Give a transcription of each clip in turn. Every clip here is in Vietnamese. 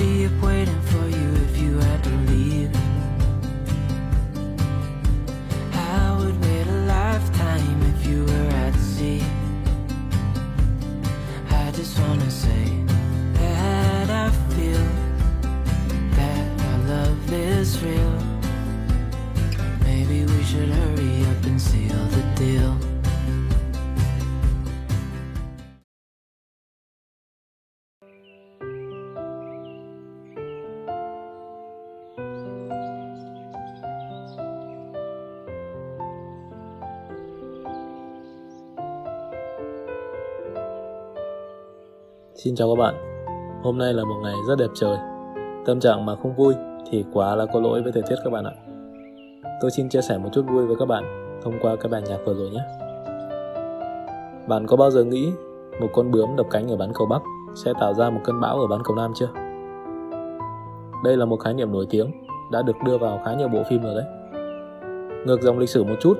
be up waiting for you if you had to leave me. I would wait a lifetime if you were at sea. I just wanna say that I feel that our love is real. Maybe we should hurry up and seal the deal. Xin chào các bạn, hôm nay là một ngày rất đẹp trời. Tâm trạng mà không vui thì quá là có lỗi với thời tiết các bạn ạ. Tôi xin chia sẻ một chút vui với các bạn thông qua cái bài nhạc vừa rồi nhé. Bạn có bao giờ nghĩ một con bướm đập cánh ở bán cầu Bắc sẽ tạo ra một cơn bão ở bán cầu Nam chưa? Đây là một khái niệm nổi tiếng đã được đưa vào khá nhiều bộ phim rồi đấy. Ngược dòng lịch sử một chút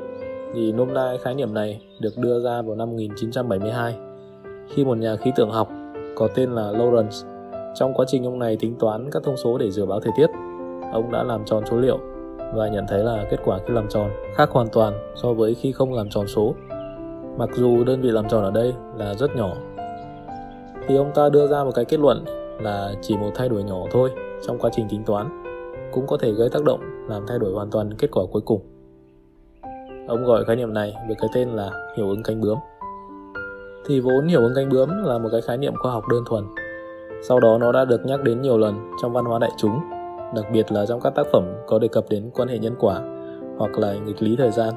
thì nôm na khái niệm này được đưa ra vào năm 1972 khi một nhà khí tượng học có tên là Lawrence, trong quá trình ông này tính toán các thông số để dự báo thời tiết, ông đã làm tròn số liệu và nhận thấy là kết quả khi làm tròn khác hoàn toàn so với khi không làm tròn số, mặc dù đơn vị làm tròn ở đây là rất nhỏ. Thì ông ta đưa ra một cái kết luận là chỉ một thay đổi nhỏ thôi trong quá trình tính toán cũng có thể gây tác động làm thay đổi hoàn toàn kết quả cuối cùng. Ông gọi khái niệm này với cái tên là hiệu ứng cánh bướm. Thì vốn hiệu ứng cánh bướm là một cái khái niệm khoa học đơn thuần. Sau đó nó đã được nhắc đến nhiều lần trong văn hóa đại chúng, đặc biệt là trong các tác phẩm có đề cập đến quan hệ nhân quả hoặc là nghịch lý thời gian.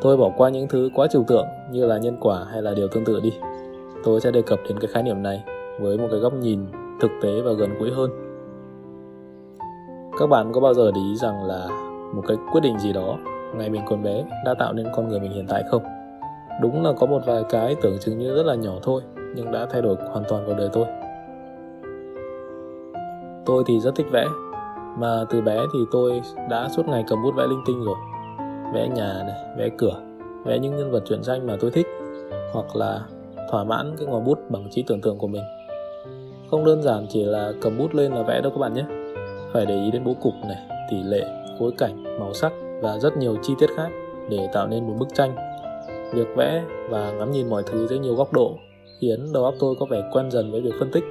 Tôi bỏ qua những thứ quá trừu tượng như là nhân quả hay là điều tương tự đi. Tôi sẽ đề cập đến cái khái niệm này với một cái góc nhìn thực tế và gần gũi hơn. Các bạn có bao giờ để ý rằng là một cái quyết định gì đó ngày mình còn bé đã tạo nên con người mình hiện tại không? Đúng là có một vài cái tưởng chừng như rất là nhỏ thôi nhưng đã thay đổi hoàn toàn cuộc đời tôi. Tôi thì rất thích vẽ, mà từ bé thì tôi đã suốt ngày cầm bút vẽ linh tinh rồi. Vẽ nhà này, vẽ cửa, vẽ những nhân vật truyện tranh mà tôi thích, hoặc là thỏa mãn cái ngòi bút bằng trí tưởng tượng của mình. Không đơn giản chỉ là cầm bút lên là vẽ đâu các bạn nhé. Phải để ý đến bố cục này, tỷ lệ, phối cảnh, màu sắc và rất nhiều chi tiết khác để tạo nên một bức tranh. Việc vẽ và ngắm nhìn mọi thứ dưới nhiều góc độ khiến đầu óc tôi có vẻ quen dần với việc phân tích,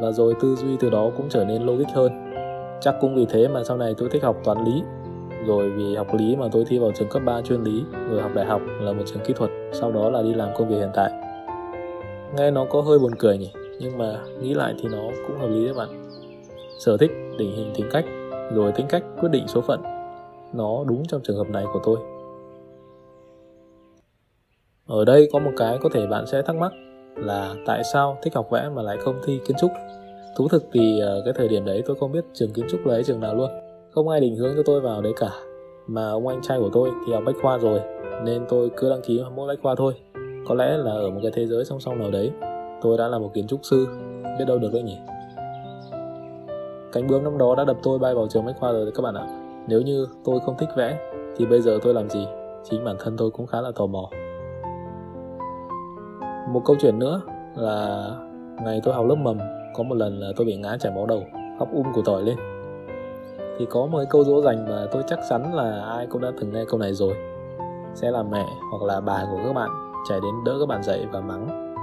và rồi tư duy từ đó cũng trở nên logic hơn. Chắc cũng vì thế mà sau này tôi thích học toán lý, rồi vì học lý mà tôi thi vào trường cấp 3 chuyên lý, rồi học đại học là một trường kỹ thuật, sau đó là đi làm công việc hiện tại. Nghe nó có hơi buồn cười nhỉ, nhưng mà nghĩ lại thì nó cũng hợp lý đấy bạn. Sở thích, định hình tính cách, rồi tính cách quyết định số phận. Nó đúng trong trường hợp này của tôi. Ở đây có một cái có thể bạn sẽ thắc mắc là tại sao thích học vẽ mà lại không thi kiến trúc. Thú thực thì cái thời điểm đấy tôi không biết trường kiến trúc là trường nào luôn. Không ai định hướng cho tôi vào đấy cả. Mà ông anh trai của tôi thì học bách khoa rồi, nên tôi cứ đăng ký mỗi bách khoa thôi. Có lẽ là ở một cái thế giới song song nào đấy, tôi đã là một kiến trúc sư, biết đâu được đấy nhỉ. Cánh bướm năm đó đã đập tôi bay vào trường bách khoa rồi đấy các bạn ạ. Nếu như tôi không thích vẽ thì bây giờ tôi làm gì? Chính bản thân tôi cũng khá là tò mò. Một câu chuyện nữa là ngày tôi học lớp mầm, có một lần là tôi bị ngã chảy máu đầu, khóc củ tỏi lên. Thì có một cái câu dỗ dành mà tôi chắc chắn là ai cũng đã từng nghe câu này rồi. Sẽ là mẹ hoặc là bà của các bạn chạy đến đỡ các bạn dậy và mắng: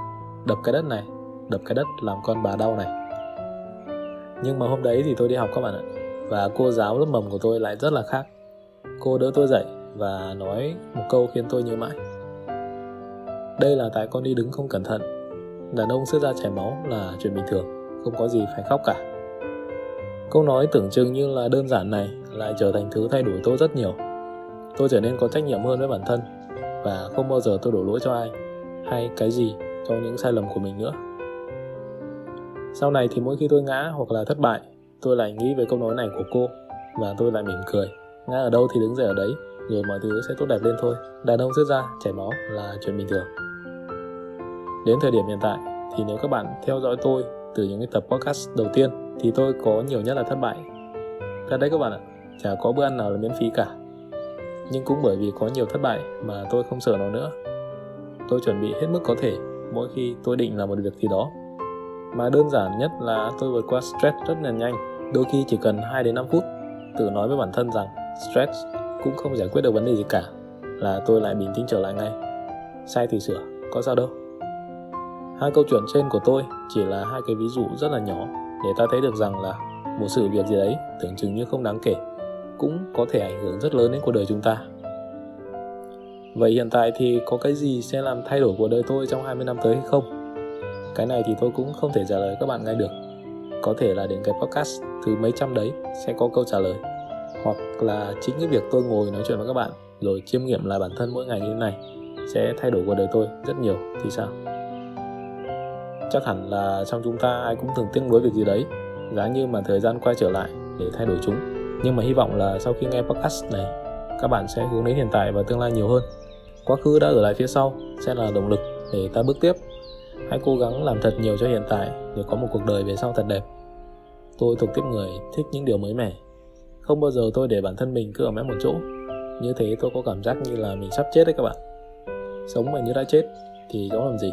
đập cái đất này, đập cái đất làm con bà đau này. Nhưng mà hôm đấy thì tôi đi học các bạn ạ, và cô giáo lớp mầm của tôi lại rất là khác. Cô đỡ tôi dậy và nói một câu khiến tôi nhớ mãi: đây là tại con đi đứng không cẩn thận. Đàn ông sứt ra chảy máu là chuyện bình thường, không có gì phải khóc cả. Câu nói tưởng chừng như là đơn giản này lại trở thành thứ thay đổi tôi rất nhiều. Tôi trở nên có trách nhiệm hơn với bản thân, và không bao giờ tôi đổ lỗi cho ai hay cái gì cho những sai lầm của mình nữa. Sau này thì mỗi khi tôi ngã hoặc là thất bại, tôi lại nghĩ về câu nói này của cô, và tôi lại mỉm cười: ngã ở đâu thì đứng dậy ở đấy, rồi mọi thứ sẽ tốt đẹp lên thôi. Đàn ông sứt ra chảy máu là chuyện bình thường. Đến thời điểm hiện tại thì nếu các bạn theo dõi tôi từ những cái tập podcast đầu tiên thì tôi có nhiều nhất là thất bại. Thật đấy các bạn ạ, chả có bữa ăn nào là miễn phí cả. Nhưng cũng bởi vì có nhiều thất bại mà tôi không sợ nó nữa. Tôi chuẩn bị hết mức có thể mỗi khi tôi định làm một việc gì đó. Mà đơn giản nhất là tôi vượt qua stress rất là nhanh, đôi khi chỉ cần 2 đến 5 phút. Tự nói với bản thân rằng stress cũng không giải quyết được vấn đề gì cả, là tôi lại bình tĩnh trở lại ngay. Sai thì sửa, có sao đâu. Hai câu chuyện trên của tôi chỉ là hai cái ví dụ rất là nhỏ để ta thấy được rằng là một sự việc gì đấy tưởng chừng như không đáng kể cũng có thể ảnh hưởng rất lớn đến cuộc đời chúng ta. Vậy hiện tại thì có cái gì sẽ làm thay đổi cuộc đời tôi trong 20 năm tới hay không? Cái này thì tôi cũng không thể trả lời các bạn ngay được. Có thể là đến cái podcast thứ mấy trăm đấy sẽ có câu trả lời. Hoặc là chính cái việc tôi ngồi nói chuyện với các bạn rồi chiêm nghiệm lại bản thân mỗi ngày như thế này sẽ thay đổi cuộc đời tôi rất nhiều thì sao? Chắc hẳn là trong chúng ta ai cũng từng tiếc nuối việc gì đấy, giá như mà thời gian quay trở lại để thay đổi chúng. Nhưng mà hy vọng là sau khi nghe podcast này, các bạn sẽ hướng đến hiện tại và tương lai nhiều hơn. Quá khứ đã ở lại phía sau sẽ là động lực để ta bước tiếp. Hãy cố gắng làm thật nhiều cho hiện tại để có một cuộc đời về sau thật đẹp. Tôi thuộc tiếp người thích những điều mới mẻ. Không bao giờ tôi để bản thân mình cứ ở mãi một chỗ. Như thế tôi có cảm giác như là mình sắp chết đấy các bạn. Sống mà như đã chết thì có làm gì?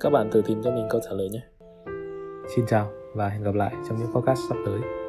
Các bạn tự tìm cho mình câu trả lời nhé. Xin chào và hẹn gặp lại trong những podcast sắp tới.